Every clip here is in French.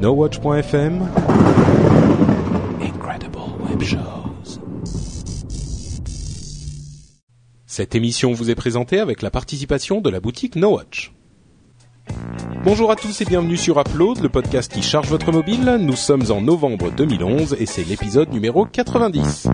NoWatch.fm Incredible Web Shows. Cette émission vous est présentée avec la participation de la boutique NoWatch. Bonjour à tous et bienvenue sur Upload, le podcast qui charge votre mobile. Nous sommes en novembre 2011 et c'est l'épisode numéro 90.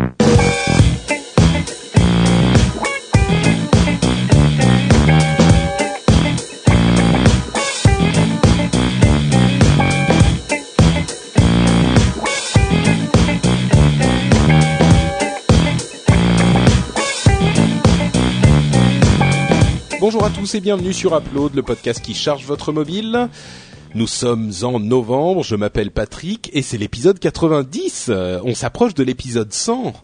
Bonjour à tous et bienvenue sur Upload, le podcast qui charge votre mobile. Nous sommes en novembre, je m'appelle Patrick et c'est l'épisode 90. On s'approche de l'épisode 100.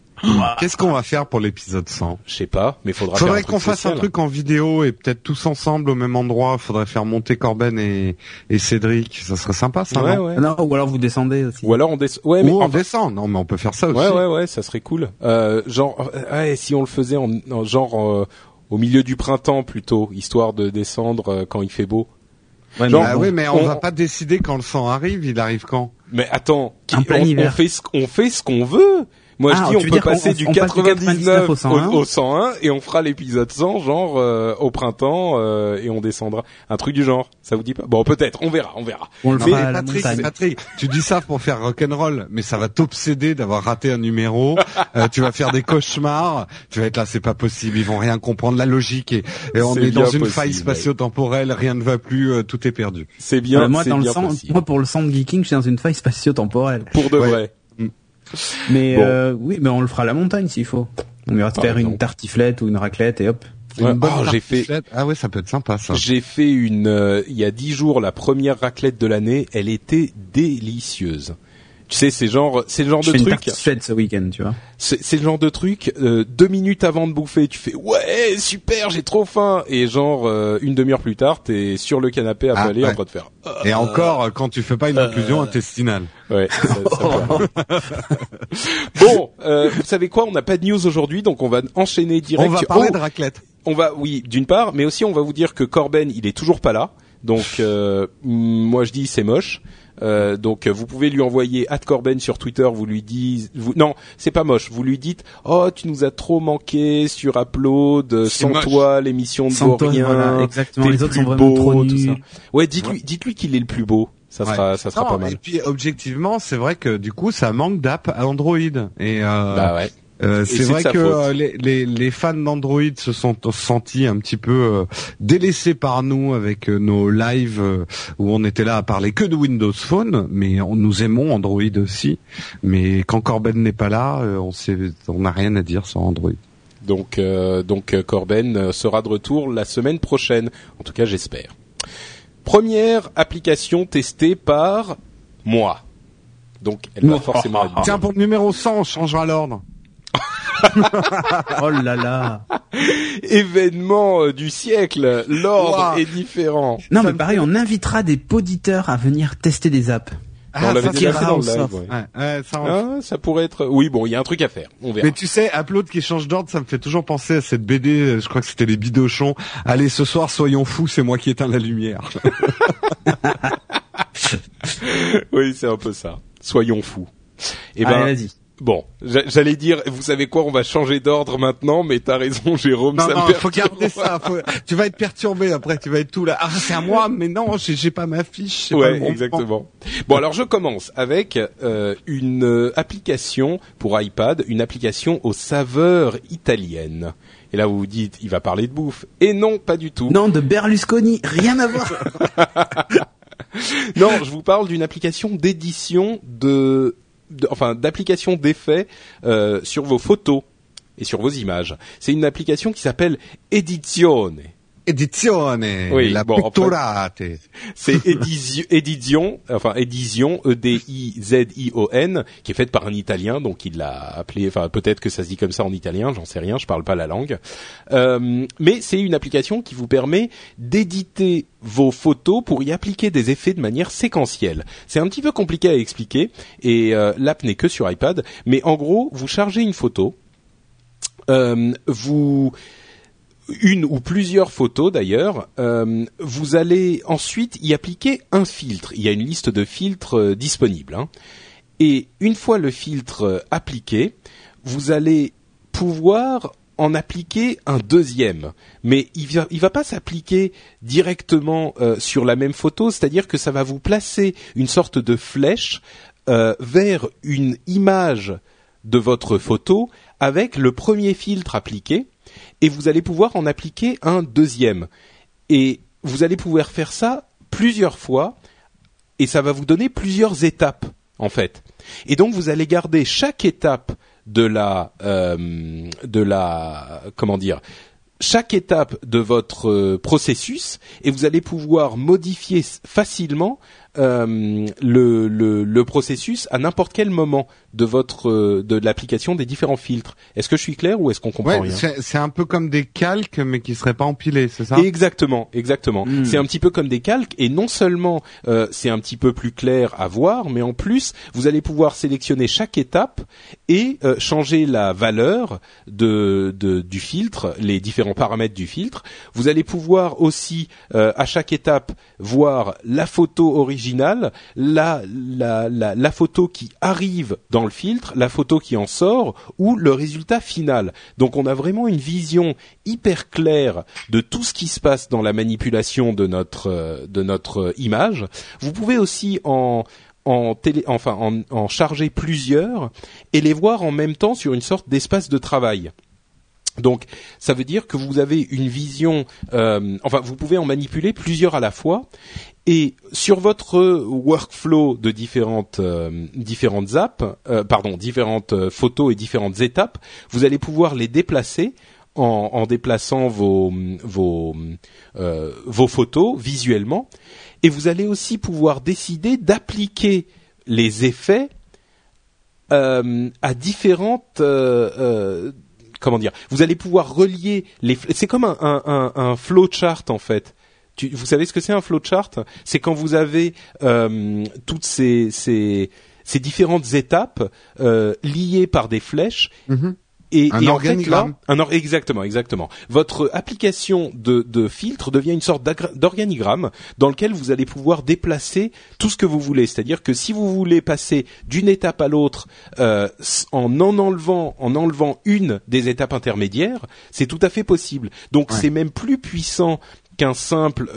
Qu'est-ce qu'on va faire pour l'épisode 100 ? Je sais pas, mais faudrait qu'on fasse un truc en vidéo et peut-être tous ensemble au même endroit. Faudrait faire monter Corben et Cédric, ça serait sympa ça. Ouais, non, ouais. Non, ou alors vous descendez aussi. Ou alors on descend. Non, mais on peut faire ça aussi. Ouais, ça serait cool. Si on le faisait en genre au milieu du printemps plutôt, histoire de descendre quand il fait beau. Ouais, genre, mais on va pas décider quand le sang arrive, il arrive quand ? Mais attends, on fait ce qu'on veut. Moi je dis on peut passer du 99 au 101. Au 101 et on fera l'épisode 100 genre au printemps et on descendra. Un truc du genre, ça vous dit pas ? Bon peut-être, on verra. Patrick, tu dis ça pour faire rock'n'roll, mais ça va t'obséder d'avoir raté un numéro, tu vas faire des cauchemars, tu vas être là c'est pas possible, ils vont rien comprendre, la logique et on est dans une faille spatio-temporelle, rien ne va plus, tout est perdu. C'est bien, moi pour le sound geeking, je suis dans une faille spatio-temporelle. Pour de vrai. Mais bon. Mais on le fera à la montagne s'il faut. On ira faire une tartiflette ou une raclette et hop. Ouais. Ça peut être sympa ça. J'ai fait il y a 10 jours la première raclette de l'année, elle était délicieuse. Tu sais, c'est le genre de truc. Une tartiflette ce week-end, tu vois. C'est le genre de truc. 2 minutes avant de bouffer, tu fais ouais super, j'ai trop faim. Et genre une demi-heure plus tard, t'es sur le canapé à en train de faire. Et encore, quand tu fais pas une inclusion intestinale. Ouais. Ça bon, vous savez quoi, on n'a pas de news aujourd'hui, donc on va enchaîner direct. On va parler de raclette. D'une part, mais aussi on va vous dire que Corben, il est toujours pas là. Donc moi je dis c'est moche. Donc vous pouvez lui envoyer @corben sur Twitter, non, c'est pas moche, vous lui dites "Oh, tu nous as trop manqué sur Upload, toi l'émission ne vaut rien." Voilà, exactement, les autres sont vraiment trop nuls. Ouais, dites-lui qu'il est le plus beau. Ça sera pas mal. Et puis objectivement, c'est vrai que du coup, ça manque d'app à Android et ouais. C'est vrai que les fans d'Android se sont sentis un petit peu délaissés par nous avec nos lives où on était là à parler que de Windows Phone, mais nous aimons Android aussi. Mais quand Corben n'est pas là, on n'a rien à dire sur Android. Donc Corben sera de retour la semaine prochaine. En tout cas, j'espère. Première application testée par moi. Donc, elle va forcément être bonne. Tiens, pour le numéro 100, on changera l'ordre. Oh là là. Événement du siècle, l'ordre est différent. Non mais pareil, on invitera des poditeurs à venir tester des apps. On l'avait déjà fait dans le live. Ça pourrait être. Oui, bon, il y a un truc à faire. On verra. Mais tu sais, Upload qui change d'ordre, ça me fait toujours penser à cette BD. Je crois que c'était les Bidochons. Allez, ce soir, soyons fous. C'est moi qui éteins la lumière. Oui, c'est un peu ça. Soyons fous. Allez, vas-y. Bon, j'allais dire, vous savez quoi, on va changer d'ordre maintenant, mais t'as raison, Jérôme, ça me perturbe. Faut garder ça, tu vas être perturbé après, tu vas être tout là. Ah, c'est à moi, mais non, j'ai pas ma fiche. Ouais, exactement. Bon, alors je commence avec une application pour iPad, une application aux saveurs italiennes. Et là, vous vous dites, il va parler de bouffe. Et non, pas du tout. Non, de Berlusconi, rien à voir. Non, je vous parle d'une application d'édition d'application d'effets sur vos photos et sur vos images. C'est une application qui s'appelle Edizione. Oui, la pitturate. Après, c'est Edizione, E-D-I-Z-I-O-N, qui est faite par un Italien, donc il l'a appelé, peut-être que ça se dit comme ça en italien, j'en sais rien, je parle pas la langue. Mais c'est une application qui vous permet d'éditer vos photos pour y appliquer des effets de manière séquentielle. C'est un petit peu compliqué à expliquer, et l'app n'est que sur iPad, mais en gros, vous chargez une photo, une ou plusieurs photos d'ailleurs, vous allez ensuite y appliquer un filtre. Il y a une liste de filtres disponibles. Hein. Et une fois le filtre appliqué, vous allez pouvoir en appliquer un deuxième. Mais il va pas s'appliquer directement sur la même photo, c'est-à-dire que ça va vous placer une sorte de flèche vers une image de votre photo avec le premier filtre appliqué, et vous allez pouvoir en appliquer un deuxième. Et vous allez pouvoir faire ça plusieurs fois, et ça va vous donner plusieurs étapes, en fait. Et donc, vous allez garder chaque étape chaque étape de votre processus, et vous allez pouvoir modifier facilement le processus à n'importe quel moment de de l'application des différents filtres. Est-ce que je suis clair ou est-ce qu'on comprend rien ? C'est un peu comme des calques, mais qui seraient pas empilés, c'est ça ? Exactement. Mmh. C'est un petit peu comme des calques, et non seulement c'est un petit peu plus clair à voir, mais en plus vous allez pouvoir sélectionner chaque étape et changer la valeur du filtre, les différents paramètres du filtre. Vous allez pouvoir aussi à chaque étape voir la photo originale, la photo qui arrive dans le filtre, la photo qui en sort ou le résultat final. Donc on a vraiment une vision hyper claire de tout ce qui se passe dans la manipulation de notre image. Vous pouvez aussi en charger plusieurs et les voir en même temps sur une sorte d'espace de travail. Donc, ça veut dire que vous avez une vision. Vous pouvez en manipuler plusieurs à la fois. Et sur votre workflow de différentes photos et différentes étapes, vous allez pouvoir les déplacer en déplaçant vos photos visuellement. Et vous allez aussi pouvoir décider d'appliquer les effets à différentes vous allez pouvoir relier c'est comme un flowchart, en fait. Vous savez ce que c'est un flowchart ? C'est quand vous avez toutes ces différentes étapes liées par des flèches. Mm-hmm. Et organigramme. En fait, exactement. Votre application de filtre devient une sorte d'organigramme dans lequel vous allez pouvoir déplacer tout ce que vous voulez. C'est-à-dire que si vous voulez passer d'une étape à l'autre en enlevant une des étapes intermédiaires, c'est tout à fait possible. Donc ouais. C'est même plus puissant qu'un simple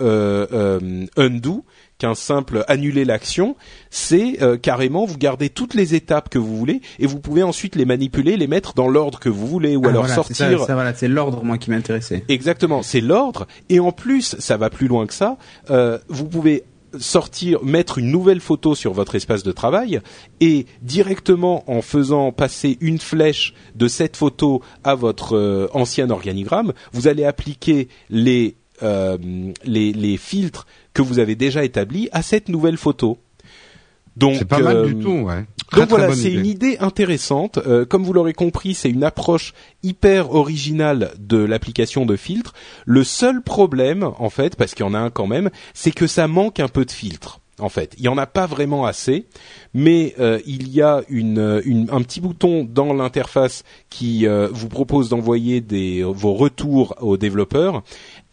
undo, qu'un simple annuler l'action. C'est carrément, vous gardez toutes les étapes que vous voulez et vous pouvez ensuite les manipuler, les mettre dans l'ordre que vous voulez, ou sortir. C'est l'ordre, moi, qui m'intéressait. Exactement, c'est l'ordre, et en plus ça va plus loin que ça. Vous pouvez mettre une nouvelle photo sur votre espace de travail, et directement en faisant passer une flèche de cette photo à votre ancien organigramme, vous allez appliquer les filtres que vous avez déjà établis à cette nouvelle photo. Donc, c'est pas mal du tout, ouais. Donc voilà, c'est une idée intéressante. Comme vous l'aurez compris, c'est une approche hyper originale de l'application de filtres. Le seul problème, en fait, parce qu'il y en a un quand même, c'est que ça manque un peu de filtres. En fait, il y en a pas vraiment assez, mais il y a un petit bouton dans l'interface qui vous propose d'envoyer vos retours aux développeurs,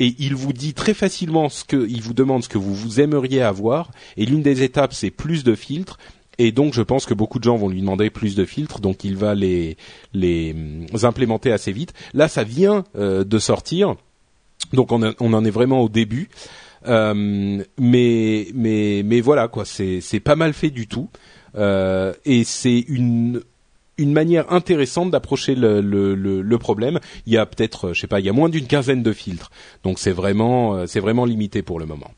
et il vous dit très facilement il vous demande ce que vous aimeriez avoir, et l'une des étapes c'est plus de filtres, et donc je pense que beaucoup de gens vont lui demander plus de filtres, donc il va les implémenter assez vite. Là, ça vient de sortir, donc on en est vraiment au début. Mais voilà quoi, c'est pas mal fait du tout, et c'est une manière intéressante d'approcher le problème. Il y a peut-être, il y a moins d'une quinzaine de filtres, donc c'est vraiment limité pour le moment.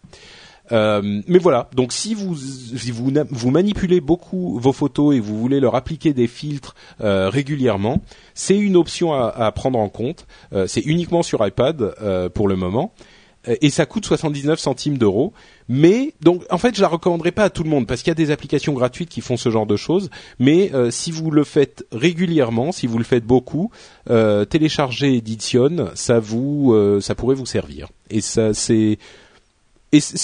Mais voilà, donc si vous manipulez beaucoup vos photos et vous voulez leur appliquer des filtres régulièrement, c'est une option à prendre en compte. C'est uniquement sur iPad pour le moment. Et ça coûte 79 centimes d'euros. Mais, donc, en fait, je la recommanderais pas à tout le monde, parce qu'il y a des applications gratuites qui font ce genre de choses. Mais, si vous le faites régulièrement, si vous le faites beaucoup, télécharger Edizione, ça pourrait vous servir. Et c'est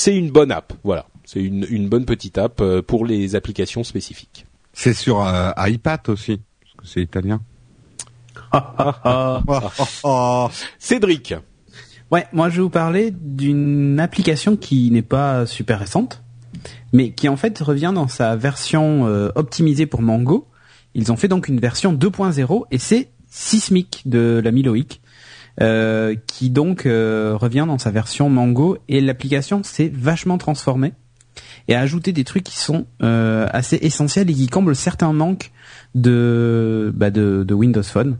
une bonne app. Voilà. C'est une bonne petite app pour les applications spécifiques. C'est sur iPad aussi, parce que c'est italien. Cédric. Ouais, moi je vais vous parler d'une application qui n'est pas super récente, mais qui en fait revient dans sa version optimisée pour Mango. Ils ont fait donc une version 2.0 et c'est Seesmic de l'ami Loïc qui donc revient dans sa version Mango, et l'application s'est vachement transformée et a ajouté des trucs qui sont assez essentiels et qui comblent certains manques de Windows Phone.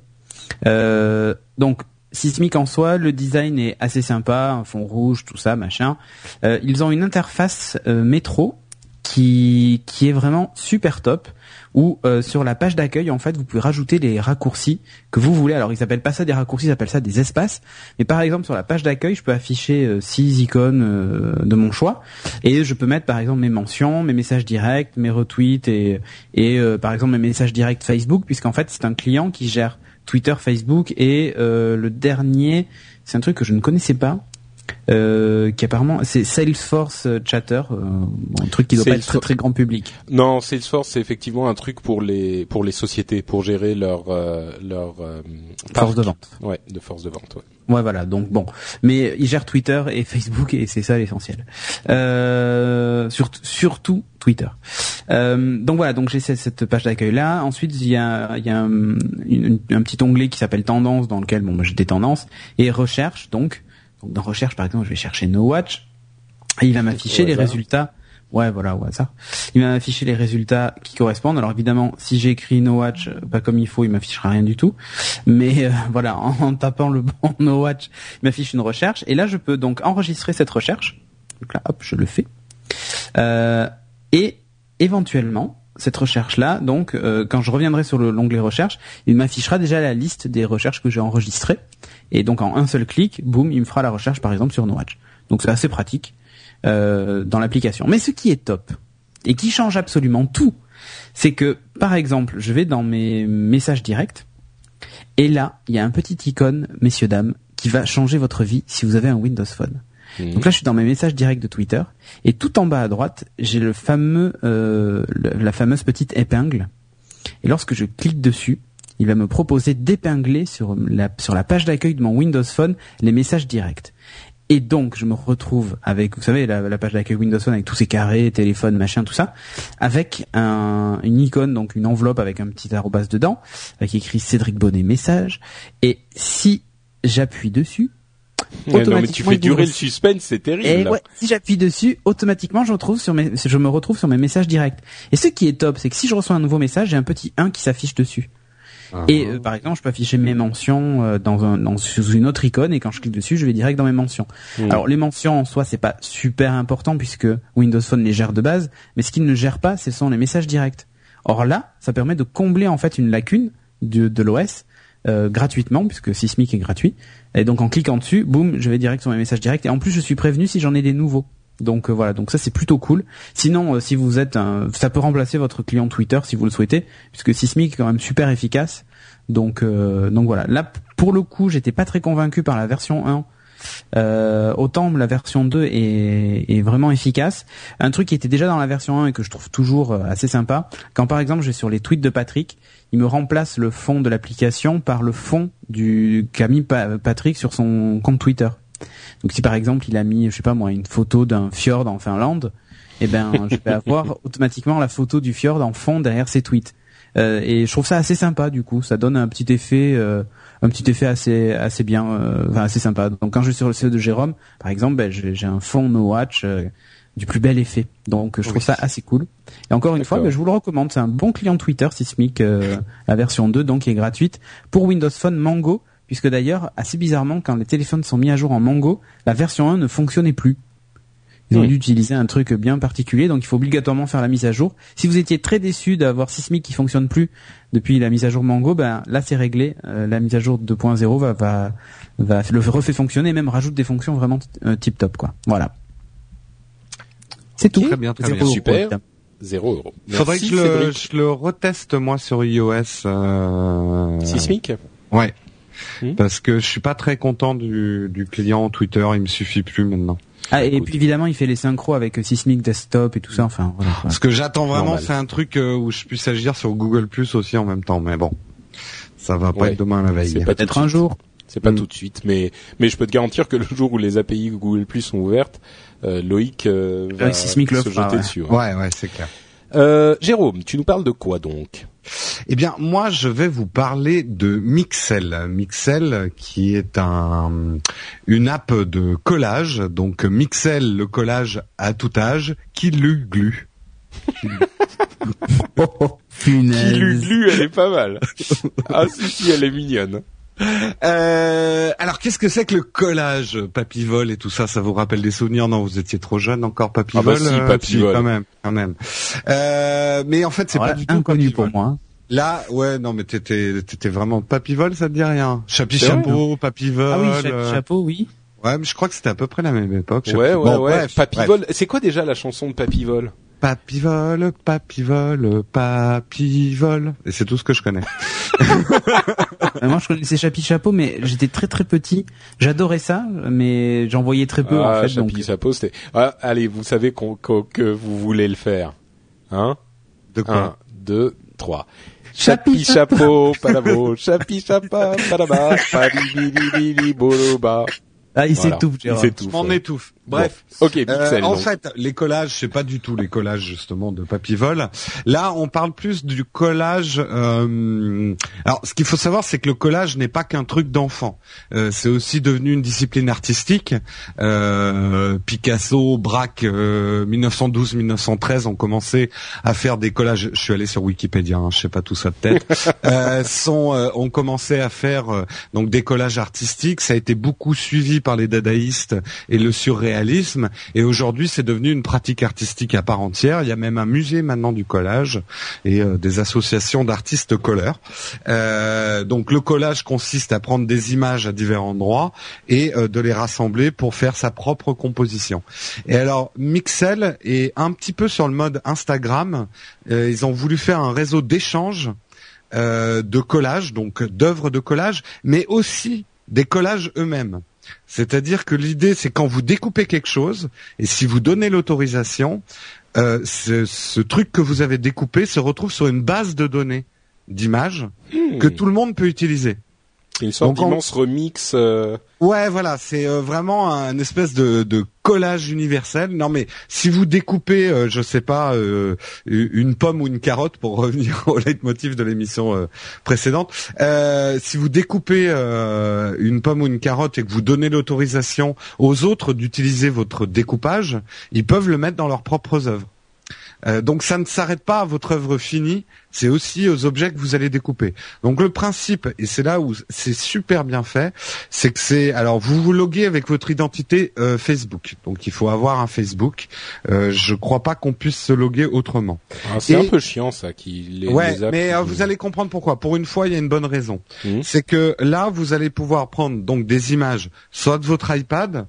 Donc Seesmic en soi, le design est assez sympa, un fond rouge, tout ça, machin. Ils ont une interface métro qui est vraiment super top, où sur la page d'accueil, en fait, vous pouvez rajouter les raccourcis que vous voulez. Alors, ils appellent pas ça des raccourcis, ils appellent ça des espaces. Mais par exemple, sur la page d'accueil, je peux afficher 6 icônes de mon choix, et je peux mettre, par exemple, mes mentions, mes messages directs, mes retweets et par exemple, mes messages directs Facebook, puisqu'en fait, c'est un client qui gère Twitter, Facebook et le dernier, c'est un truc que je ne connaissais pas, qui apparemment c'est Salesforce Chatter, un truc qui doit pas être très très grand public. Non, Salesforce c'est effectivement un truc pour les sociétés, pour gérer leur force de vente. Ouais, de force de vente. Ouais. Ouais, voilà. Donc bon, mais ils gèrent Twitter et Facebook et c'est ça l'essentiel. Surtout Twitter. Donc voilà, donc j'ai cette page d'accueil là. Ensuite il y a un petit onglet qui s'appelle Tendance, dans lequel bon j'ai des tendances et recherche. Donc dans recherche par exemple je vais chercher NoWatch et il va m'afficher les résultats. Ouais voilà, au hasard. Il va m'afficher les résultats qui correspondent. Alors évidemment si j'écris NoWatch pas comme il faut, il m'affichera rien du tout. Mais voilà, en tapant le bon NoWatch, il m'affiche une recherche et là je peux donc enregistrer cette recherche. Donc là hop, je le fais. Et éventuellement cette recherche-là, donc quand je reviendrai sur l'onglet recherche, il m'affichera déjà la liste des recherches que j'ai enregistrées. Et donc en un seul clic, boum, il me fera la recherche par exemple sur NoWatch. Donc c'est assez pratique dans l'application. Mais ce qui est top, et qui change absolument tout, c'est que par exemple, je vais dans mes messages directs, et là, il y a un petit icône, messieurs, dames, qui va changer votre vie si vous avez un Windows Phone. Donc là, je suis dans mes messages directs de Twitter et tout en bas à droite, j'ai le fameux, la fameuse petite épingle. Et lorsque je clique dessus, il va me proposer d'épingler sur la page d'accueil de mon Windows Phone les messages directs. Et donc, je me retrouve avec, vous savez, la page d'accueil Windows Phone avec tous ces carrés, téléphone, machin, tout ça, avec une icône, donc une enveloppe avec un petit arrobas dedans, avec écrit Cédric Bonnet message. Et si j'appuie dessus, non mais tu fais durer le suspense, c'est terrible. Et ouais, si j'appuie dessus, automatiquement je me retrouve sur mes messages directs. Et ce qui est top, c'est que si je reçois un nouveau message, j'ai un petit 1 qui s'affiche dessus. Et par exemple, je peux afficher mes mentions sous une autre icône et quand je clique dessus, je vais direct dans mes mentions. Alors les mentions en soi, c'est pas super important puisque Windows Phone les gère de base, mais ce qu'il ne gère pas, ce sont les messages directs. Or là, ça permet de combler en fait une lacune de l'OS. Gratuitement, puisque Seesmic est gratuit. Et donc en cliquant dessus, boum, je vais direct sur mes messages directs. Et en plus, je suis prévenu si j'en ai des nouveaux. Donc voilà, donc ça c'est plutôt cool. Sinon, si vous êtes ça peut remplacer votre client Twitter si vous le souhaitez, puisque Seesmic est quand même super efficace. Donc voilà. Là, pour le coup, j'étais pas très convaincu par la version 1. Autant la version 2 est vraiment efficace. Un truc qui était déjà dans la version 1 et que je trouve toujours assez sympa, quand par exemple je vais sur les tweets de Patrick, il me remplace le fond de l'application par le fond qu'a mis Patrick sur son compte Twitter. Donc si par exemple il a mis, je sais pas moi, une photo d'un fjord en Finlande, eh ben je vais avoir automatiquement la photo du fjord en fond derrière ses tweets. Et je trouve ça assez sympa, du coup, ça donne un petit effet assez bien, assez sympa. Donc quand je suis sur le CEO de Jérôme, par exemple, ben, j'ai un fond NoWatch du plus bel effet. Donc je trouve ça assez cool. Et encore une fois, ben, je vous le recommande, c'est un bon client Twitter, Seesmic, la version 2, donc qui est gratuite pour Windows Phone Mango, puisque d'ailleurs, assez bizarrement, quand les téléphones sont mis à jour en Mango, la version 1 ne fonctionnait plus. Ils ont dû utiliser un truc bien particulier, donc il faut obligatoirement faire la mise à jour. Si vous étiez très déçu d'avoir Seesmic qui fonctionne plus depuis la mise à jour Mango, ben là c'est réglé. La mise à jour 2.0 va le refait fonctionner, et même rajoute des fonctions vraiment tip top quoi. Voilà. C'est tout. Très bien. Super. 0€. Faudrait que je le reteste moi sur iOS. Seesmic. Ouais. Parce que je suis pas très content du client Twitter, il me suffit plus maintenant. Ah, et puis évidemment, il fait les synchros avec Seesmic Desktop et tout ça, enfin voilà. Ce que j'attends vraiment, c'est un truc où je puisse agir sur Google Plus aussi en même temps, mais bon, ça va pas être demain à la veille. C'est peut-être un jour. C'est pas tout de suite, mais je peux te garantir que le jour où les API Google Plus sont ouvertes, Loïc va Seesmic se jeter dessus. Ouais, c'est clair. Jérôme, tu nous parles de quoi donc ? Eh bien, moi, je vais vous parler de Mixel. Mixel, qui est une app de collage. Donc, Mixel, le collage à tout âge, qui l'uglu. Qui l'uglu, elle est pas mal. Ah si, elle est mignonne. Alors, qu'est-ce que c'est que le collage, Papyvol et tout ça? Ça vous rappelle des souvenirs? Non, vous étiez trop jeune encore, Papyvol. Ah bah si, Papyvol. Quand même. Mais en fait, c'est pas du tout inconnu pour moi. Là, mais t'étais vraiment Papyvol, ça te dit rien? Chapi Chapo, Papyvol. Ah oui, Chapi Chapo, oui. Ouais, mais je crois que c'était à peu près la même époque. Ouais. Papyvol. C'est quoi déjà la chanson de Papyvol? Papyvol, Papyvol, Papyvol. Et c'est tout ce que je connais. Moi, je connaissais Chapi Chapo, mais j'étais très très petit. J'adorais ça, mais j'en voyais très peu en fait. Chapi Chapo, c'était... Ah, allez, vous savez que vous voulez le faire. Hein ? De quoi ? 1, 2, 3... Chapi Chapo, palabo, Chapi Chapa, palaba, palibili, boloba... Ah, il s'étouffe, Gérard. Je m'en étouffe. Bref. Bon. Ok, Mixel. En fait, les collages, c'est pas du tout les collages, justement, de Papyvol. Là, on parle plus du collage, alors, ce qu'il faut savoir, c'est que le collage n'est pas qu'un truc d'enfant. C'est aussi devenu une discipline artistique. Picasso, Braque, 1912-1913 ont commencé à faire des collages. Je suis allé sur Wikipédia, je sais pas tout ça de tête. Ont commencé à faire, donc, des collages artistiques. Ça a été beaucoup suivi par les dadaïstes et le surréalisme, et aujourd'hui c'est devenu une pratique artistique à part entière. Il y a même un musée maintenant du collage et des associations d'artistes colleurs. Donc le collage consiste à prendre des images à divers endroits et de les rassembler pour faire sa propre composition. Et alors Mixel est un petit peu sur le mode Instagram. Ils ont voulu faire un réseau d'échange de collage, donc d'œuvres de collage, mais aussi des collages eux-mêmes. C'est-à-dire que l'idée, c'est quand vous découpez quelque chose, et si vous donnez l'autorisation, ce truc que vous avez découpé se retrouve sur une base de données d'images que tout le monde peut utiliser. Une sorte d'immense remix. Voilà, c'est vraiment un espèce de collage universel. Non mais si vous découpez, je sais pas, une pomme ou une carotte pour revenir au leitmotiv de l'émission précédente, si vous découpez une pomme ou une carotte et que vous donnez l'autorisation aux autres d'utiliser votre découpage, ils peuvent le mettre dans leurs propres œuvres. Donc ça ne s'arrête pas à votre œuvre finie, c'est aussi aux objets que vous allez découper. Donc le principe, et c'est là où c'est super bien fait, c'est que vous vous loguez avec votre identité Facebook. Donc il faut avoir un Facebook. Je crois pas qu'on puisse se loguer autrement. C'est un peu chiant ça vous allez comprendre pourquoi. Pour une fois, il y a une bonne raison. C'est que là vous allez pouvoir prendre donc des images soit de votre iPad,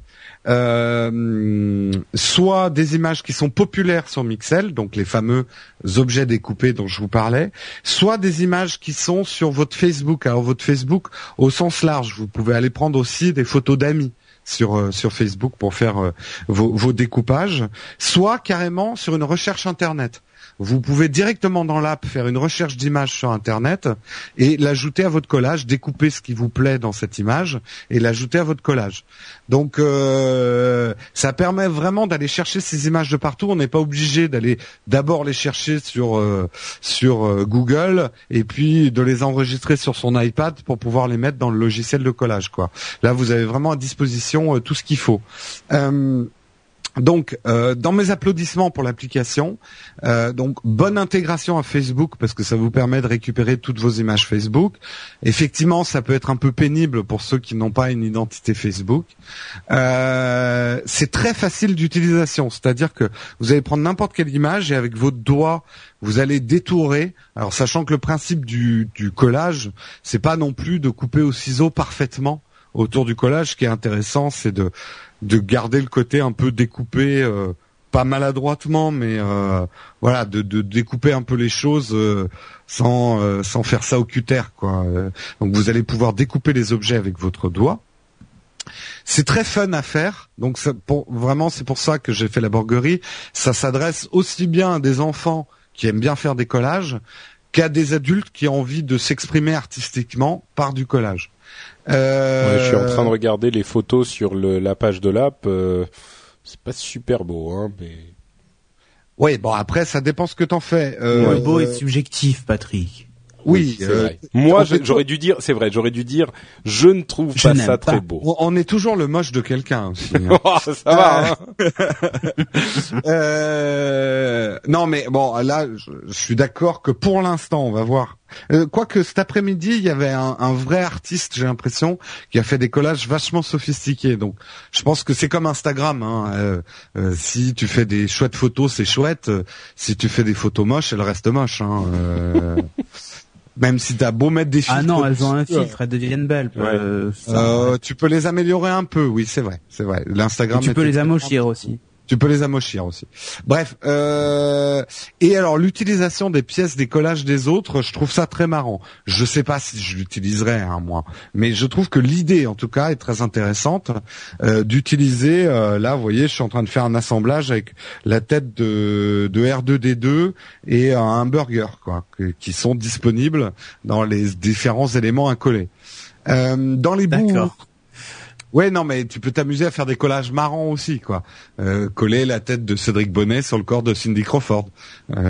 soit des images qui sont populaires sur Mixel, donc les fameux objets découpés dont je vous parlais, soit des images qui sont sur votre Facebook. Alors votre Facebook au sens large, vous pouvez aller prendre aussi des photos d'amis sur Facebook pour faire vos découpages, soit carrément sur une recherche internet. Vous pouvez directement dans l'app faire une recherche d'image sur Internet et l'ajouter à votre collage, découper ce qui vous plaît dans cette image et l'ajouter à votre collage. Donc ça permet vraiment d'aller chercher ces images de partout. On n'est pas obligé d'aller d'abord les chercher sur Google et puis de les enregistrer sur son iPad pour pouvoir les mettre dans le logiciel de collage, quoi. Là, vous avez vraiment à disposition tout ce qu'il faut. Donc, dans mes applaudissements pour l'application, donc bonne intégration à Facebook parce que ça vous permet de récupérer toutes vos images Facebook. Effectivement, ça peut être un peu pénible pour ceux qui n'ont pas une identité Facebook. C'est très facile d'utilisation, c'est-à-dire que vous allez prendre n'importe quelle image et avec votre doigt, vous allez détourer. Alors, sachant que le principe du collage, c'est pas non plus de couper au ciseau parfaitement autour du collage. Ce qui est intéressant, c'est de garder le côté un peu découpé, pas maladroitement, mais de découper un peu les choses sans faire ça au cutter, quoi. Donc vous allez pouvoir découper les objets avec votre doigt. C'est très fun à faire, donc c'est pour ça que j'ai fait la borguerie. Ça s'adresse aussi bien à des enfants qui aiment bien faire des collages qu'à des adultes qui ont envie de s'exprimer artistiquement par du collage. Ouais, je suis en train de regarder les photos sur la page de l'app. C'est pas super beau, hein, mais. Ouais, bon après ça dépend ce que t'en fais. Le beau est subjectif, Patrick. Oui, c'est vrai. Moi, j'aurais dû dire, c'est vrai, j'aurais dû dire, je ne trouve pas ça très beau. On est toujours le moche de quelqu'un aussi. Oh, ça va. Hein. Non, mais bon, là, je suis d'accord que pour l'instant, on va voir. Quoique cet après-midi, il y avait un vrai artiste, j'ai l'impression, qui a fait des collages vachement sophistiqués. Donc, je pense que c'est comme Instagram. Hein. Si tu fais des chouettes photos, c'est chouette. Si tu fais des photos moches, elles restent moches. Hein. Même si t'as beau mettre des filtres... Ah non, elles ont un filtre, elles deviennent belles. Ouais. Tu peux les améliorer un peu, oui, c'est vrai. C'est vrai. L'Instagram... Et tu peux les amochir aussi. Tu peux les amochir aussi. Bref, et alors l'utilisation des pièces, des collages des autres, je trouve ça très marrant. Je sais pas si je l'utiliserai, hein, moi, mais je trouve que l'idée, en tout cas, est très intéressante d'utiliser. Là, vous voyez, je suis en train de faire un assemblage avec la tête de R2D2 et un burger, quoi, qui sont disponibles dans les différents éléments à coller. Dans les bouts. Ouais, non, mais tu peux t'amuser à faire des collages marrants aussi, quoi. Coller la tête de Cédric Bonnet sur le corps de Cindy Crawford.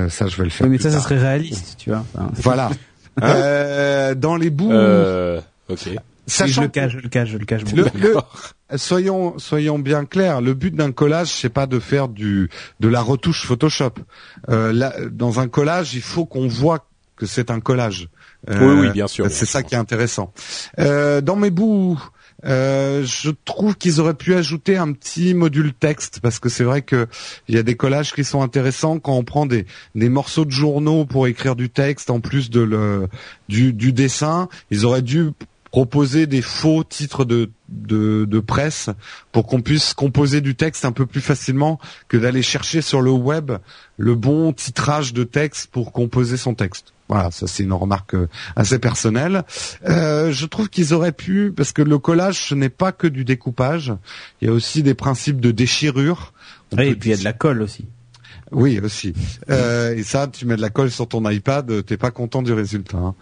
Ça, je vais le faire. Oui, mais ça serait réaliste, tu vois. Enfin, voilà. Dans les bouts. Ok. Sachant je le cache. Soyons bien clairs. Le but d'un collage, c'est pas de faire de la retouche Photoshop. Dans un collage, il faut qu'on voit que c'est un collage. Oui, bien sûr. C'est ça qui est intéressant. Dans mes bouts. Je trouve qu'ils auraient pu ajouter un petit module texte parce que c'est vrai que il y a des collages qui sont intéressants quand on prend des morceaux de journaux pour écrire du texte en plus de du dessin. Ils auraient dû proposer des faux titres de presse pour qu'on puisse composer du texte un peu plus facilement que d'aller chercher sur le web le bon titrage de texte pour composer son texte. Voilà, ça c'est une remarque assez personnelle. Je trouve qu'ils auraient pu, parce que le collage, ce n'est pas que du découpage. Il y a aussi des principes de déchirure. Oui, et puis il y a de la colle aussi. Oui, aussi. Et ça, tu mets de la colle sur ton iPad, t'es pas content du résultat. Hein.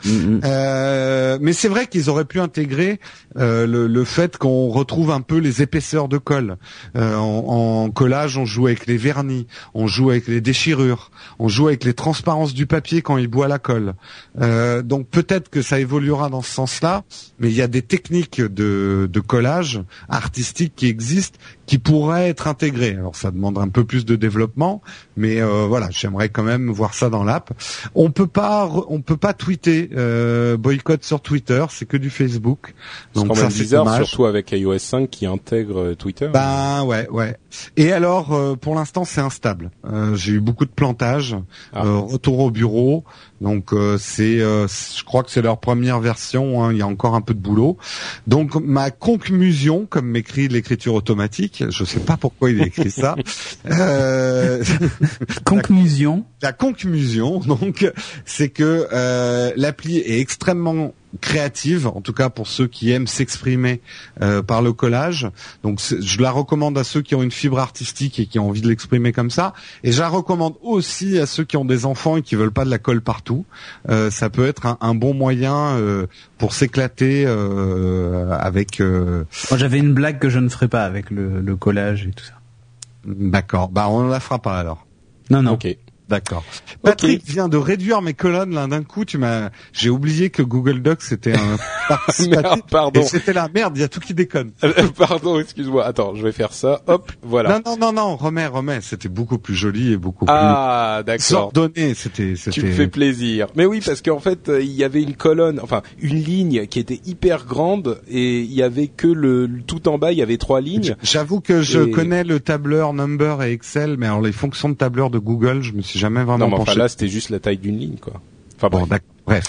Mais c'est vrai qu'ils auraient pu intégrer le fait qu'on retrouve un peu les épaisseurs de colle. En collage, on joue avec les vernis, on joue avec les déchirures, on joue avec les transparences du papier quand il boit la colle. Donc peut-être que ça évoluera dans ce sens-là, mais il y a des techniques de collage artistique qui existent, qui pourraient être intégrées. Alors ça demande un peu plus de développement, mais voilà, j'aimerais quand même voir ça dans l'app. On peut pas tweeter, boycott sur Twitter, c'est que du Facebook. Donc c'est quand même bizarre, surtout avec iOS 5 qui intègre Twitter. Ben ouais. Et alors, pour l'instant, c'est instable. J'ai eu beaucoup de plantages, retour au bureau. Donc je crois que c'est leur première version, hein, il y a encore un peu de boulot. Donc ma conclusion, comme m'écrit l'écriture automatique, je sais pas pourquoi il écrit ça. Conclusion. La conclusion, donc, c'est que l'appli est extrêmement créative, en tout cas pour ceux qui aiment s'exprimer par le collage. Donc je la recommande à ceux qui ont une fibre artistique et qui ont envie de l'exprimer comme ça. Et je la recommande aussi à ceux qui ont des enfants et qui veulent pas de la colle partout. Ça peut être un bon moyen pour s'éclater avec... Moi, j'avais une blague que je ne ferai pas avec le collage et tout ça. D'accord. Bah on ne la fera pas alors. Non. Ok. D'accord. Patrick vient de réduire mes colonnes là d'un coup. J'ai oublié que Google Docs c'était un participatif. Pardon. Et c'était la merde. Il y a tout qui déconne. Pardon, excuse-moi. Attends, je vais faire ça. Hop, voilà. Non. Remets. C'était beaucoup plus joli et beaucoup plus. Ah, d'accord. Ordonné. C'était. Tu me fais plaisir. Mais oui, parce qu'en fait, il y avait une colonne, enfin une ligne qui était hyper grande et il y avait que le tout en bas. Il y avait trois lignes. J'avoue que je connais le tableur Number et Excel, mais alors les fonctions de tableur de Google, je me suis jamais vraiment penché. Là c'était juste la taille d'une ligne, quoi. Enfin bon, bref.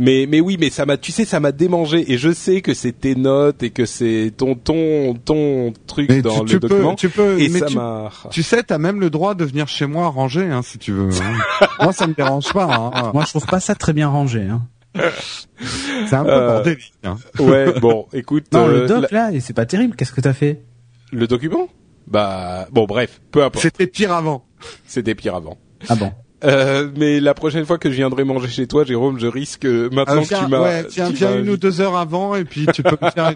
Mais oui, mais ça m'a démangé et je sais que c'est tes notes et que c'est ton truc mais dans le document. Tu sais, t'as même le droit de venir chez moi ranger, hein, si tu veux. Hein. Moi ça me dérange pas. Hein. Moi je trouve pas ça très bien rangé. Hein. C'est un peu bordélique. Hein. Ouais, bon, écoute. Non, le doc là, c'est pas terrible. Qu'est-ce que t'as fait? Le document? Bah bon, bref, peu importe. C'était pire avant. Ah bon. Mais la prochaine fois que je viendrai manger chez toi, Jérôme, je risque maintenant que tu m'as... Ouais, tiens, viens une ou deux heures avant et puis tu peux me faire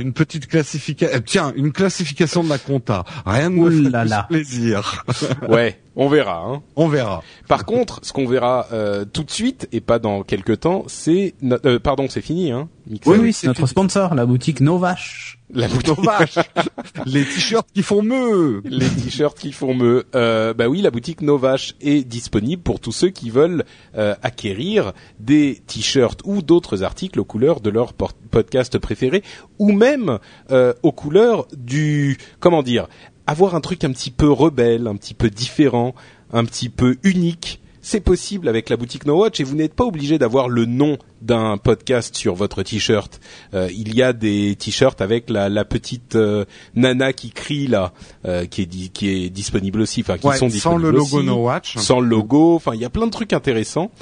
une petite classification. Tiens, une classification de la compta. Rien ne me fait plaisir. Ouais, on verra. Hein. On verra. Par contre, ce qu'on verra tout de suite et pas dans quelques temps, c'est... pardon, c'est fini. Hein, Mixel. Oui, c'est notre sponsor, la boutique NoWatch. La boutique NoWatch. Les t-shirts qui font meuh. Les t-shirts qui font meuh. Bah oui, la boutique NoWatch est disponible pour tous ceux qui veulent acquérir des t-shirts ou d'autres articles aux couleurs de leur podcast préféré, ou même aux couleurs du... Comment dire ? Avoir un truc un petit peu rebelle, un petit peu différent, un petit peu unique. C'est possible avec la boutique NoWatch et vous n'êtes pas obligé d'avoir le nom d'un podcast sur votre t-shirt. Il y a des t-shirts avec la petite nana qui crie là, qui est disponible aussi, enfin qui sont disponibles sans le logo NoWatch, sans le logo. Enfin, il y a plein de trucs intéressants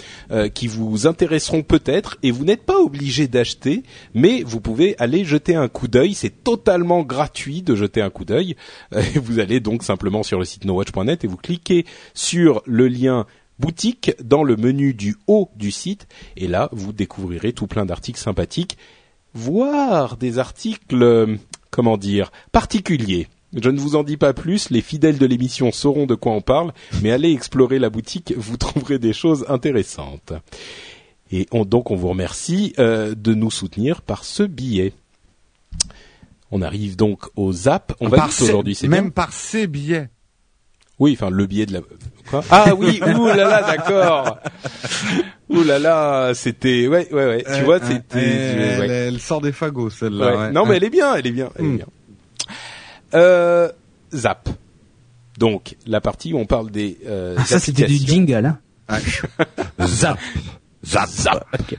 qui vous intéresseront peut-être et vous n'êtes pas obligé d'acheter, mais vous pouvez aller jeter un coup d'œil. C'est totalement gratuit de jeter un coup d'œil. Vous allez donc simplement sur le site nowatch.net et vous cliquez sur le lien boutique dans le menu du haut du site et là vous découvrirez tout plein d'articles sympathiques, voire des articles, comment dire, particuliers. Je ne vous en dis pas plus, les fidèles de l'émission sauront de quoi on parle, mais allez explorer la boutique, vous trouverez des choses intéressantes. Et donc on vous remercie de nous soutenir par ce billet. On arrive donc aux zaps, on va vite aujourd'hui, c'est même bien. Par ces billets. Oui, enfin le billet de la... Quoi ? Ah oui, oulala, d'accord. Oulala, c'était... Ouais, tu vois, c'était... Elle sort des fagots, celle-là. Ouais. Non, mais elle est bien. Zap. Donc, la partie où on parle des applications. Ça, c'était du jingle, hein. Zap. Okay.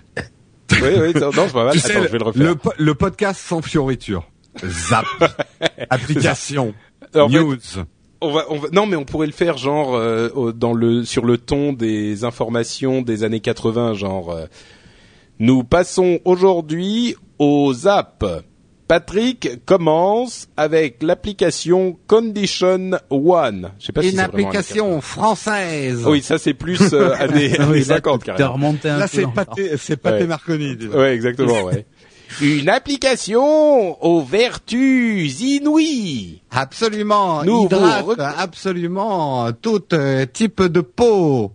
Oui, non, c'est pas mal. Tu Attends, je vais le refaire. Le podcast sans fioriture. Zap. Application. Zap. News. Non, mais on pourrait le faire genre sur le ton des informations des années 80, genre. Nous passons aujourd'hui aux zaps. Patrick commence avec l'application Condition One. Je sais pas si c'est vraiment une application française. Oui, ça c'est plus années 50 carrément. Là c'est Pathé Marconi. Ouais, exactement, ouais. Une application aux vertus inouïes. Absolument, absolument, tout type de peau.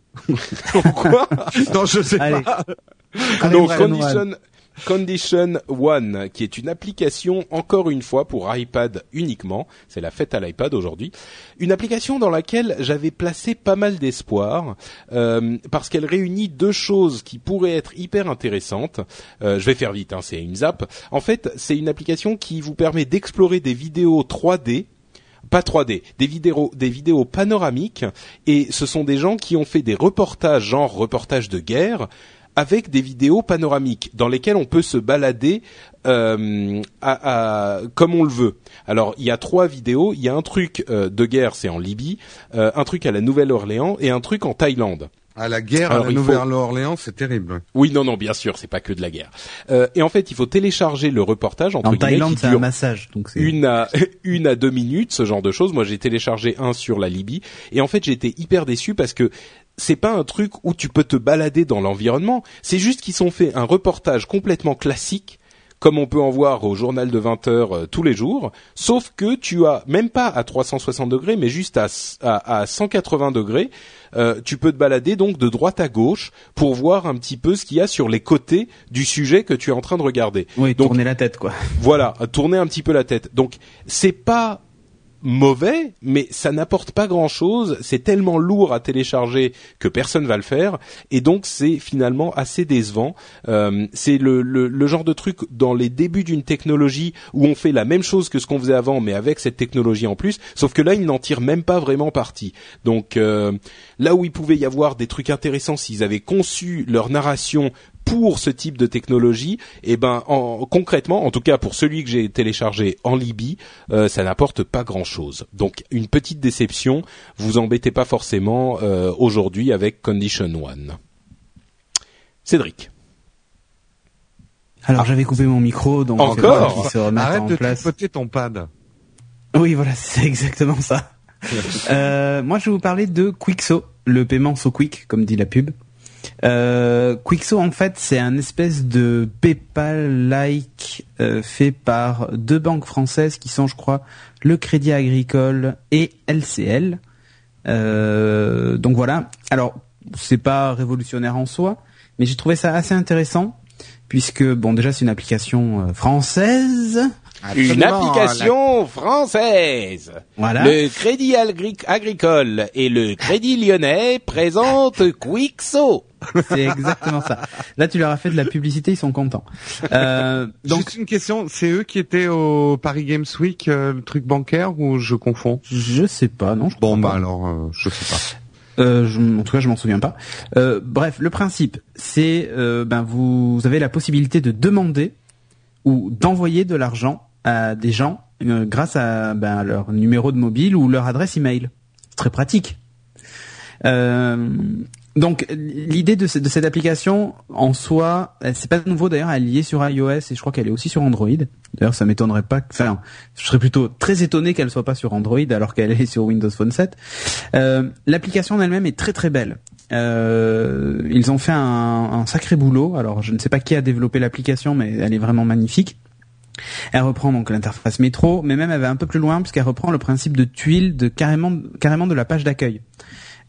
Pourquoi ? Non, je sais pas. Donc, Condition One, qui est une application, encore une fois, pour iPad uniquement. C'est la fête à l'iPad aujourd'hui. Une application dans laquelle j'avais placé pas mal d'espoir, parce qu'elle réunit deux choses qui pourraient être hyper intéressantes. Je vais faire vite, hein, c'est une zap. En fait, c'est une application qui vous permet d'explorer des vidéos 3D, pas 3D, des vidéos panoramiques. Et ce sont des gens qui ont fait des reportages, genre reportages de guerre, avec des vidéos panoramiques dans lesquelles on peut se balader comme on le veut. Alors, il y a trois vidéos. Il y a un truc de guerre, c'est en Libye, un truc à la Nouvelle-Orléans et un truc en Thaïlande. À la guerre, à la Nouvelle-Orléans, c'est terrible. Oui, non, bien sûr, c'est pas que de la guerre. Et en fait, il faut télécharger le reportage entre guillemets. En Thaïlande, c'est un massage, donc c'est une à deux minutes, ce genre de choses. Moi, j'ai téléchargé un sur la Libye, et en fait, j'étais hyper déçu parce que c'est pas un truc où tu peux te balader dans l'environnement. C'est juste qu'ils ont fait un reportage complètement classique, comme on peut en voir au journal de 20 heures tous les jours, sauf que tu as, même pas à 360 degrés, mais juste à 180 degrés, tu peux te balader donc de droite à gauche pour voir un petit peu ce qu'il y a sur les côtés du sujet que tu es en train de regarder. Oui, donc, tourner la tête, quoi. Voilà, tourner un petit peu la tête. Donc, c'est pas mauvais, mais ça n'apporte pas grand-chose, c'est tellement lourd à télécharger que personne va le faire, et donc c'est finalement assez décevant. C'est le genre de truc dans les débuts d'une technologie où on fait la même chose que ce qu'on faisait avant, mais avec cette technologie en plus, sauf que là, ils n'en tirent même pas vraiment parti. Donc là où il pouvait y avoir des trucs intéressants s'ils avaient conçu leur narration pour ce type de technologie, et ben concrètement, en tout cas pour celui que j'ai téléchargé en Libye, ça n'apporte pas grand-chose. Donc une petite déception, vous embêtez pas forcément aujourd'hui avec Condition One. Cédric. Alors j'avais coupé mon micro, donc encore qui se remet en place. Arrête de tapoter ton pad. Oui, voilà, c'est exactement ça. Moi je vais vous parler de Kwixo. le paiement so quick, comme dit la pub. Kwixo, en fait, c'est un espèce de PayPal-like fait par deux banques françaises qui sont, je crois, le Crédit Agricole et LCL. Donc voilà. Alors, c'est pas révolutionnaire en soi, mais j'ai trouvé ça assez intéressant puisque, bon, déjà, c'est une application française. Absolument. Une application française. Voilà. Le Crédit Agricole et le Crédit Lyonnais présentent Kwixo. C'est exactement ça. Là, tu leur as fait de la publicité, ils sont contents. Donc... Juste une question, c'est eux qui étaient au Paris Games Week, le truc bancaire, ou je confonds? Je sais pas, non, je comprends pas. Bon, bah alors, je sais pas. En tout cas, je m'en souviens pas. Bref, le principe, c'est ben vous avez la possibilité de demander ou d'envoyer de l'argent à des gens grâce à ben, leur numéro de mobile ou leur adresse email. C'est très pratique. Donc, l'idée de cette application, en soi, c'est pas nouveau d'ailleurs, elle y est sur iOS et je crois qu'elle est aussi sur Android. D'ailleurs, ça m'étonnerait pas, enfin, je serais plutôt très étonné qu'elle soit pas sur Android alors qu'elle est sur Windows Phone 7. L'application en elle-même est très très belle. Ils ont fait un sacré boulot. Alors, je ne sais pas qui a développé l'application, mais elle est vraiment magnifique. Elle reprend donc l'interface métro, mais même elle va un peu plus loin puisqu'elle reprend le principe de tuiles de carrément de la page d'accueil.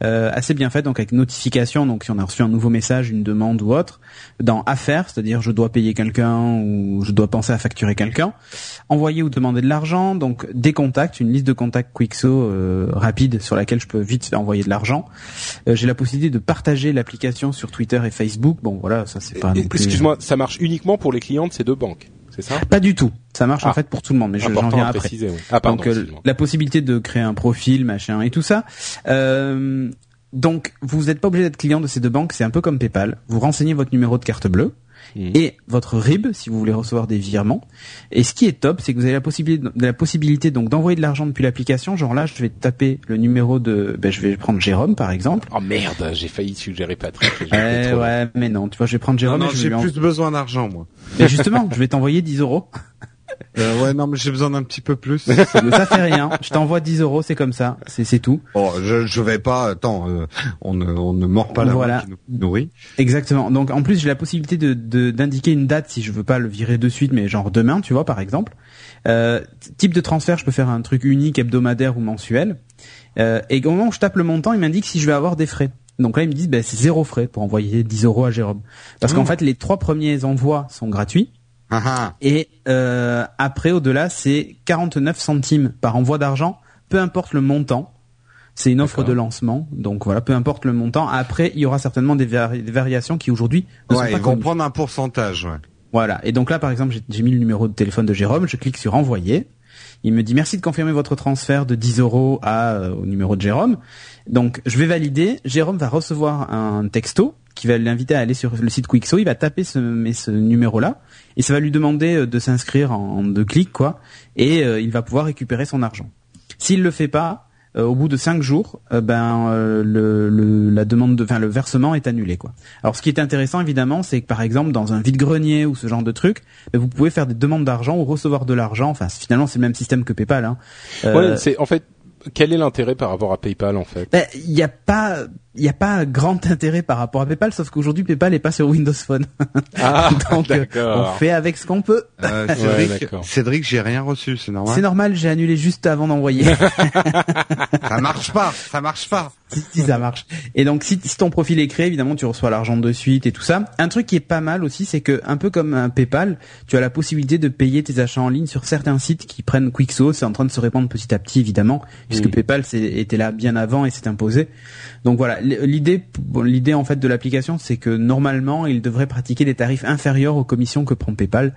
Assez bien fait, donc avec notification, donc si on a reçu un nouveau message, une demande ou autre, dans affaires, c'est-à-dire je dois payer quelqu'un ou je dois penser à facturer quelqu'un, envoyer ou demander de l'argent, donc des contacts, une liste de contacts Kwixo rapide sur laquelle je peux vite envoyer de l'argent. J'ai la possibilité de partager l'application sur Twitter et Facebook. Bon voilà, ça c'est pas... Excuse-moi, ça marche uniquement pour les clients de ces deux banques, c'est ça ? Pas du tout. Ça marche en fait pour tout le monde, mais j'en viens après. Préciser, oui. Donc la possibilité de créer un profil, machin et tout ça. Donc vous n'êtes pas obligé d'être client de ces deux banques, c'est un peu comme PayPal. Vous renseignez votre numéro de carte bleue et votre RIB si vous voulez recevoir des virements. Et ce qui est top, c'est que vous avez la possibilité donc d'envoyer de l'argent depuis l'application. Genre là, je vais taper le numéro de, ben je vais prendre Jérôme par exemple. Oh merde, j'ai failli suggérer Patrick. Ouais, mais non, tu vois, je vais prendre Jérôme. Non, non, j'ai plus besoin d'argent moi. Mais justement, je vais t'envoyer 10 €. Ouais, non, mais j'ai besoin d'un petit peu plus. Ça fait rien. Je t'envoie 10 €, c'est comme ça. C'est tout. Oh, je vais pas, attends, on ne mord pas la voilà. Main qui nous nourrit. Exactement. Donc, en plus, j'ai la possibilité d'indiquer une date si je veux pas le virer de suite, mais genre demain, tu vois, par exemple. Type de transfert, je peux faire un truc unique, hebdomadaire ou mensuel. Et au moment où je tape le montant, il m'indique si je vais avoir des frais. Donc là, il me dit, ben, c'est 0 frais pour envoyer 10 € à Jérôme. Parce qu'en fait, les 3 premiers envois sont gratuits. Et après, au-delà, c'est 49 centimes par envoi d'argent, peu importe le montant. C'est une offre de lancement, donc voilà, peu importe le montant. Après, il y aura certainement des variations qui aujourd'hui ne sont pas connues. Ils vont prendre un pourcentage. Ouais. Voilà, et donc là, par exemple, j'ai mis le numéro de téléphone de Jérôme, je clique sur « Envoyer ». Il me dit « Merci de confirmer votre transfert de 10 € au numéro de Jérôme ». Donc, je vais valider. Jérôme va recevoir un texto qui va l'inviter à aller sur le site Kwixo. Il va taper ce numéro-là et ça va lui demander de s'inscrire en 2 clics, quoi. Et il va pouvoir récupérer son argent. S'il le fait pas, au bout de 5 jours, la demande le versement est annulé, quoi. Alors, ce qui est intéressant, évidemment, c'est que par exemple, dans un vide-grenier ou ce genre de truc, vous pouvez faire des demandes d'argent ou recevoir de l'argent. Enfin, finalement, c'est le même système que PayPal, hein. Ouais, c'est en fait. Quel est l'intérêt par rapport à PayPal en fait ? Ben, il y a pas grand intérêt par rapport à PayPal, sauf qu'aujourd'hui PayPal est pas sur Windows Phone. Ah, donc on fait avec ce qu'on peut. Cédric, j'ai rien reçu, c'est normal. C'est normal, j'ai annulé juste avant d'envoyer. Ça marche pas. Si ça marche. Et donc si ton profil est créé, évidemment tu reçois l'argent de suite et tout ça. Un truc qui est pas mal aussi, c'est que un peu comme un PayPal, tu as la possibilité de payer tes achats en ligne sur certains sites qui prennent Kwixo. C'est en train de se répandre petit à petit, évidemment, puisque PayPal était là bien avant et s'est imposé. Donc voilà, l'idée en fait de l'application, c'est que normalement il devrait pratiquer des tarifs inférieurs aux commissions que prend PayPal,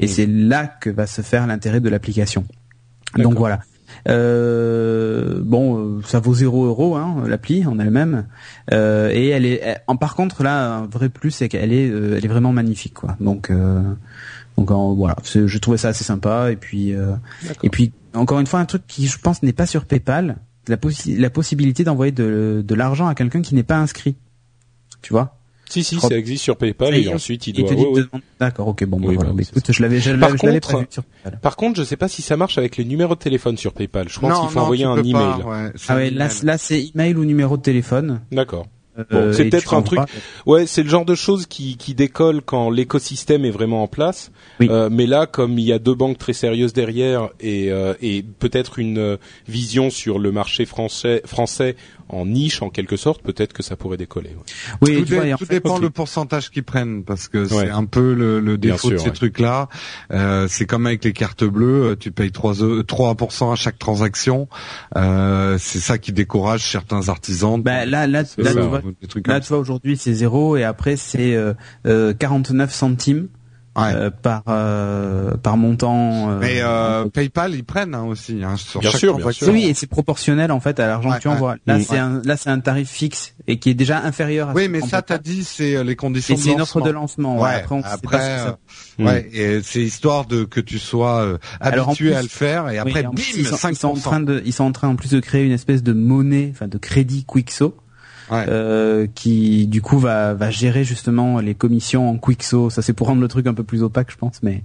et c'est là que va se faire l'intérêt de l'application. D'accord. Donc voilà. Bon, ça vaut 0 €, hein, l'appli en elle-même. Et elle est, par contre, là, un vrai plus, c'est qu'elle est, elle est vraiment magnifique, quoi. Donc, voilà, je trouvais ça assez sympa. Et puis, encore une fois, un truc qui, je pense, n'est pas sur PayPal, la possibilité d'envoyer de l'argent à quelqu'un qui n'est pas inscrit. Tu vois? Si, si, ça existe sur PayPal et ensuite il doit. D'accord, ok, bon, oui, bah, voilà. Écoute, par contre, je sais pas si ça marche avec les numéros de téléphone sur PayPal. Je pense qu'il faut envoyer un email. Ah ouais, là c'est email ou numéro de téléphone. D'accord. Bon, c'est peut-être un truc. Ouais, c'est le genre de choses qui décolle quand l'écosystème est vraiment en place. Oui. Mais là, comme il y a deux banques très sérieuses derrière et peut-être une vision sur le marché français en niche en quelque sorte, peut-être que ça pourrait décoller. Ouais. Oui, tout dépend le pourcentage qu'ils prennent parce que c'est un peu le défaut de ces trucs-là. C'est comme avec les cartes bleues, tu payes 3% à chaque transaction. C'est ça qui décourage certains artisans. Bah, tu vois, aujourd'hui c'est 0 et après c'est 49 centimes. Ouais. Par montant. Mais PayPal ils prennent aussi sur chaque transaction. Oui, et c'est proportionnel en fait à l'argent que tu envoies. Là c'est un tarif fixe et qui est déjà inférieur à. Oui, mais ça t'as dit c'est les conditions et de lancement. Et c'est une offre de lancement. Ouais. Après ouais, et c'est histoire de que tu sois habitué à le faire et après bim 5%. Ils sont en train en plus de créer une espèce de monnaie, enfin de crédit Kwixo. Ouais. Qui du coup va gérer justement les commissions en Kwixo. Ça c'est pour rendre le truc un peu plus opaque je pense, mais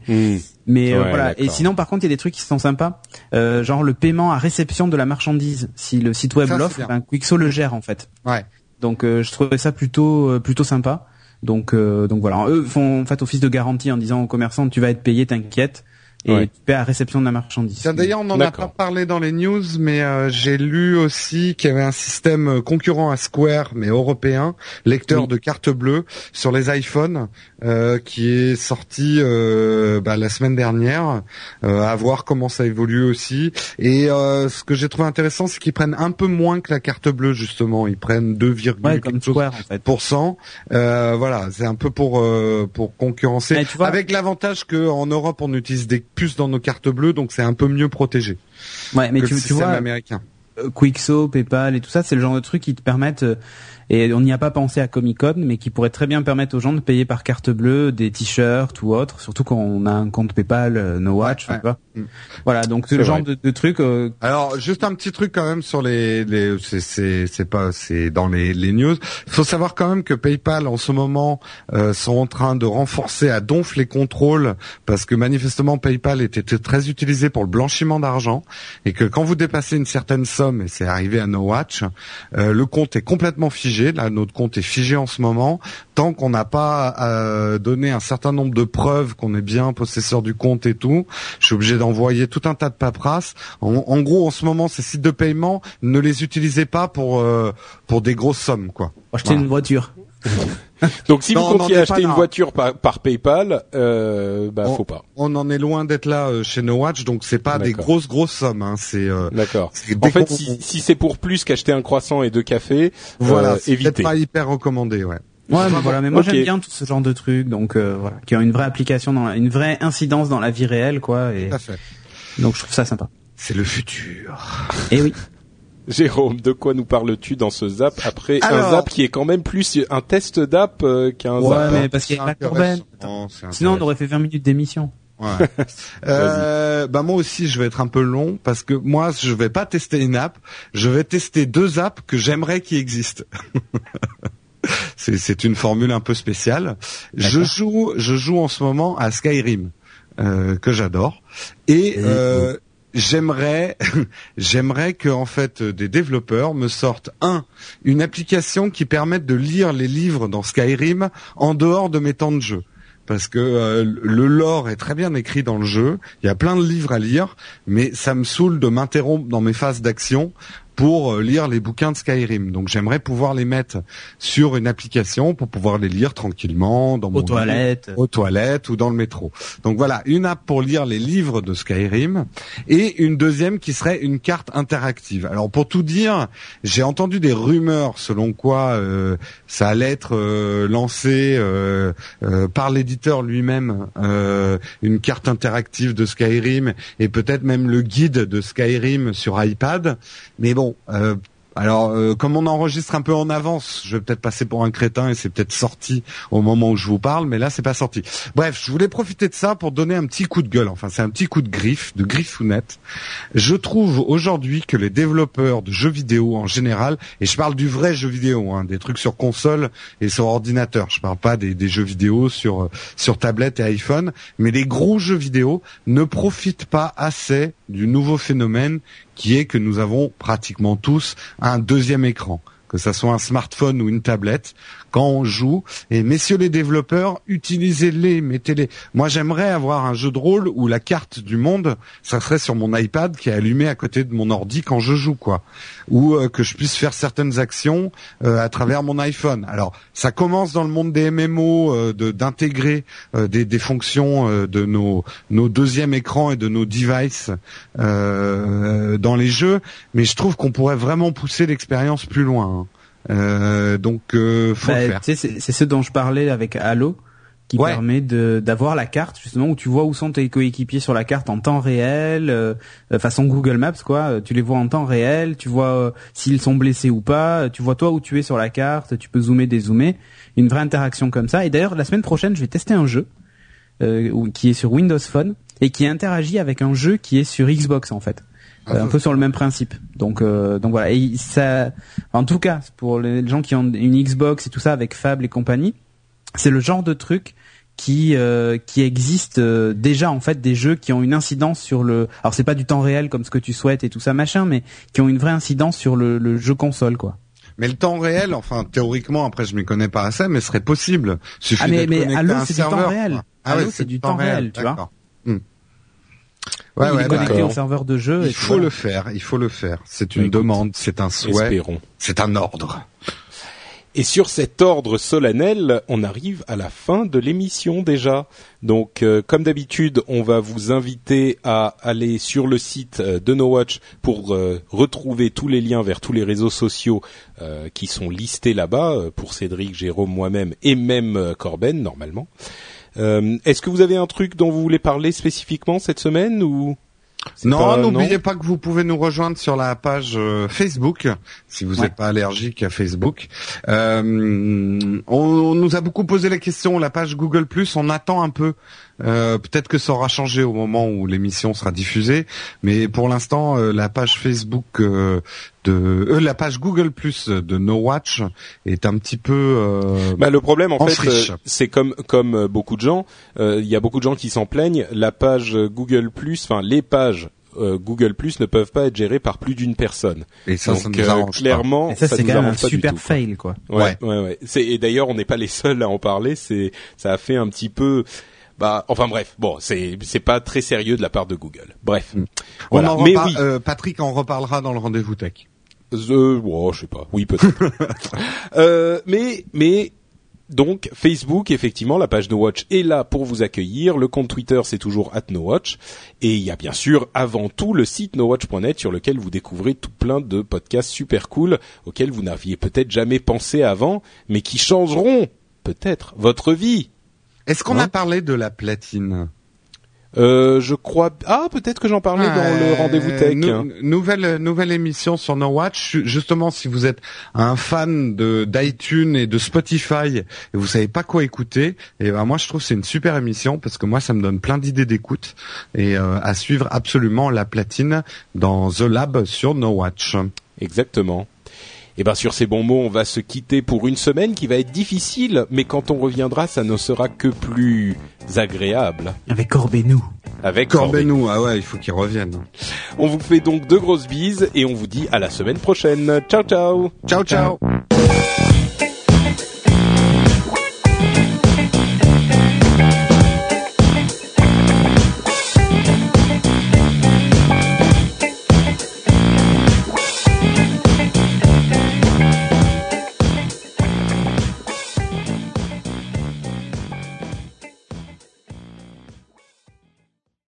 voilà. D'accord. Et sinon par contre il y a des trucs qui sont sympas, genre le paiement à réception de la marchandise. Si le site web l'offre, Kwixo le gère en fait. Ouais. Donc je trouvais ça plutôt sympa. Donc voilà, eux font en fait office de garantie en disant aux commerçants tu vas être payé, t'inquiète. Et tu paies à réception de la marchandise. Tiens, d'ailleurs, on n'en a pas parlé dans les news, mais j'ai lu aussi qu'il y avait un système concurrent à Square, mais européen, lecteur de carte bleue sur les iPhones, qui est sorti la semaine dernière. À voir comment ça évolue aussi. Et ce que j'ai trouvé intéressant, c'est qu'ils prennent un peu moins que la carte bleue justement. Ils prennent 2,8%. Voilà, c'est un peu pour concurrencer. Mais tu vois, avec l'avantage que en Europe, on utilise des puces dans nos cartes bleues, donc c'est un peu mieux protégé. Ouais, mais tu vois, américain. Kwixo, PayPal et tout ça, c'est le genre de trucs qui te permettent, et on n'y a pas pensé à Comic-Con, mais qui pourrait très bien permettre aux gens de payer par carte bleue des t-shirts ou autres, surtout quand on a un compte PayPal, NoWatch, je sais pas. Voilà, donc c'est le genre de truc. Alors, juste un petit truc quand même sur les c'est dans les news. Il faut savoir quand même que PayPal en ce moment sont en train de renforcer à donf les contrôles parce que manifestement PayPal était très utilisé pour le blanchiment d'argent et que quand vous dépassez une certaine somme, et c'est arrivé à NoWatch, le compte est complètement figé. Là, notre compte est figé en ce moment. Tant qu'on n'a pas donné un certain nombre de preuves qu'on est bien possesseur du compte et tout, je suis obligé d'envoyer tout un tas de paperasses. En gros, en ce moment, ces sites de paiement, ne les utilisez pas pour des grosses sommes, quoi. Acheter une voiture. Donc si vous comptiez acheter une voiture par PayPal, faut pas. On en est loin d'être là chez NoWatch, donc c'est pas des grosses sommes. C'est d'accord. C'est en fait, si c'est pour plus qu'acheter un croissant et deux cafés, voilà, c'est peut-être pas hyper recommandé, ouais. Ouais, mais voilà, mais moi j'aime bien tout ce genre de trucs, donc voilà, qui ont une vraie application, une vraie incidence dans la vie réelle, quoi. Et tout à fait. Donc je trouve ça sympa. C'est le futur. Eh oui. Jérôme, de quoi nous parles-tu dans ce zap après un zap qui est quand même plus un test d'app qu'un zap? Ouais, mais parce qu'il y a la corbeille. Sinon, on aurait fait 20 minutes d'émission. Ouais. Moi aussi, je vais être un peu long parce que moi, je vais pas tester une app. Je vais tester deux apps que j'aimerais qui existent. C'est une formule un peu spéciale. D'accord. Je joue en ce moment à Skyrim, que j'adore. Et j'aimerais que en fait des développeurs me sortent une application qui permette de lire les livres dans Skyrim en dehors de mes temps de jeu. Parce que le lore est très bien écrit dans le jeu, il y a plein de livres à lire, mais ça me saoule de m'interrompre dans mes phases d'action pour lire les bouquins de Skyrim. Donc j'aimerais pouvoir les mettre sur une application pour pouvoir les lire tranquillement dans aux toilettes ou dans le métro. Donc voilà, une app pour lire les livres de Skyrim et une deuxième qui serait une carte interactive. Alors pour tout dire, j'ai entendu des rumeurs selon quoi ça allait être lancé par l'éditeur lui-même, une carte interactive de Skyrim et peut-être même le guide de Skyrim sur iPad. Mais bon, Alors, comme on enregistre un peu en avance, je vais peut-être passer pour un crétin et c'est peut-être sorti au moment où je vous parle, mais là, c'est pas sorti. Bref, je voulais profiter de ça pour donner un petit coup de gueule. Enfin, c'est un petit coup de griffounette. Je trouve aujourd'hui que les développeurs de jeux vidéo en général, et je parle du vrai jeu vidéo, hein, des trucs sur console et sur ordinateur, je parle pas des jeux vidéo sur tablette et iPhone, mais les gros jeux vidéo ne profitent pas assez du nouveau phénomène qui est que nous avons pratiquement tous un deuxième écran, que ça soit un smartphone ou une tablette, quand on joue. Et messieurs les développeurs, utilisez-les, mettez-les. Moi, j'aimerais avoir un jeu de rôle où la carte du monde, ça serait sur mon iPad qui est allumé à côté de mon ordi quand je joue, quoi. Ou que je puisse faire certaines actions à travers mon iPhone. Alors, ça commence dans le monde des MMO d'intégrer des fonctions de nos deuxièmes écrans et de nos devices dans les jeux, mais je trouve qu'on pourrait vraiment pousser l'expérience plus loin, hein. Faut le faire. C'est ce dont je parlais avec Halo, qui permet d'avoir la carte justement où tu vois où sont tes coéquipiers sur la carte en temps réel, façon Google Maps quoi. Tu les vois en temps réel, tu vois s'ils sont blessés ou pas, tu vois toi où tu es sur la carte, tu peux zoomer, dézoomer, une vraie interaction comme ça. Et d'ailleurs la semaine prochaine je vais tester un jeu qui est sur Windows Phone et qui interagit avec un jeu qui est sur Xbox en fait. Un peu sur le même principe. Donc voilà. Et ça, en tout cas, pour les gens qui ont une Xbox et tout ça avec Fable et compagnie, c'est le genre de truc qui existe déjà en fait des jeux qui ont une incidence sur le. Alors c'est pas du temps réel comme ce que tu souhaites et tout ça machin, mais qui ont une vraie incidence sur le jeu console quoi. Mais le temps réel, enfin théoriquement, après je m'y connais pas assez, mais serait possible. Suffit de connecter un serveur. Ah ouais, c'est du temps réel, tu vois. Ouais, connecté au serveur de jeu. Il faut le faire. C'est une demande, c'est un souhait, espérons. C'est un ordre. Et sur cet ordre solennel, on arrive à la fin de l'émission déjà. Donc, comme d'habitude, on va vous inviter à aller sur le site de NoWatch pour retrouver tous les liens vers tous les réseaux sociaux qui sont listés là-bas pour Cédric, Jérôme, moi-même et même Corben normalement. Est-ce que vous avez un truc dont vous voulez parler spécifiquement cette semaine ou... N'oubliez pas que vous pouvez nous rejoindre sur la page Facebook si vous n'êtes pas allergique à Facebook. On nous a beaucoup posé la question, la page Google Plus, on attend un peu. Peut-être que ça aura changé au moment où l'émission sera diffusée, mais pour l'instant la page Facebook la page Google Plus de NoWatch est un petit peu le problème en fait c'est comme beaucoup de gens, il y a beaucoup de gens qui s'en plaignent, la page Google Plus, enfin les pages Google Plus ne peuvent pas être gérées par plus d'une personne. Et ça, donc, ça nous arrange clairement, pas. Et ça, c'est quand même un super fail, quoi. Ouais. Et d'ailleurs, on n'est pas les seuls à en parler. Ça a fait un petit peu. C'est pas très sérieux de la part de Google. Bref. Voilà. Patrick en reparlera dans le rendez-vous tech. Je sais pas. Oui, peut-être. Donc, Facebook, effectivement, la page NoWatch est là pour vous accueillir. Le compte Twitter, c'est toujours @NoWatch. Et il y a bien sûr, avant tout, le site nowatch.net sur lequel vous découvrez tout plein de podcasts super cool auxquels vous n'aviez peut-être jamais pensé avant, mais qui changeront, peut-être, votre vie. Est-ce qu'on a parlé de la platine ? Je crois... Ah, peut-être que j'en parlais dans le Rendez-vous Tech. Nouvelle émission sur NoWatch. Justement, si vous êtes un fan d'iTunes et de Spotify et vous savez pas quoi écouter, et ben moi je trouve que c'est une super émission parce que moi ça me donne plein d'idées d'écoute et à suivre absolument la platine dans The Lab sur NoWatch. Exactement. Et ben sur ces bons mots, on va se quitter pour une semaine qui va être difficile, mais quand on reviendra, ça ne sera que plus agréable. Avec Corbenou. Avec Corbenou, ah ouais, il faut qu'il revienne. On vous fait donc 2 grosses bises et on vous dit à la semaine prochaine. Ciao, ciao. Ciao, ciao.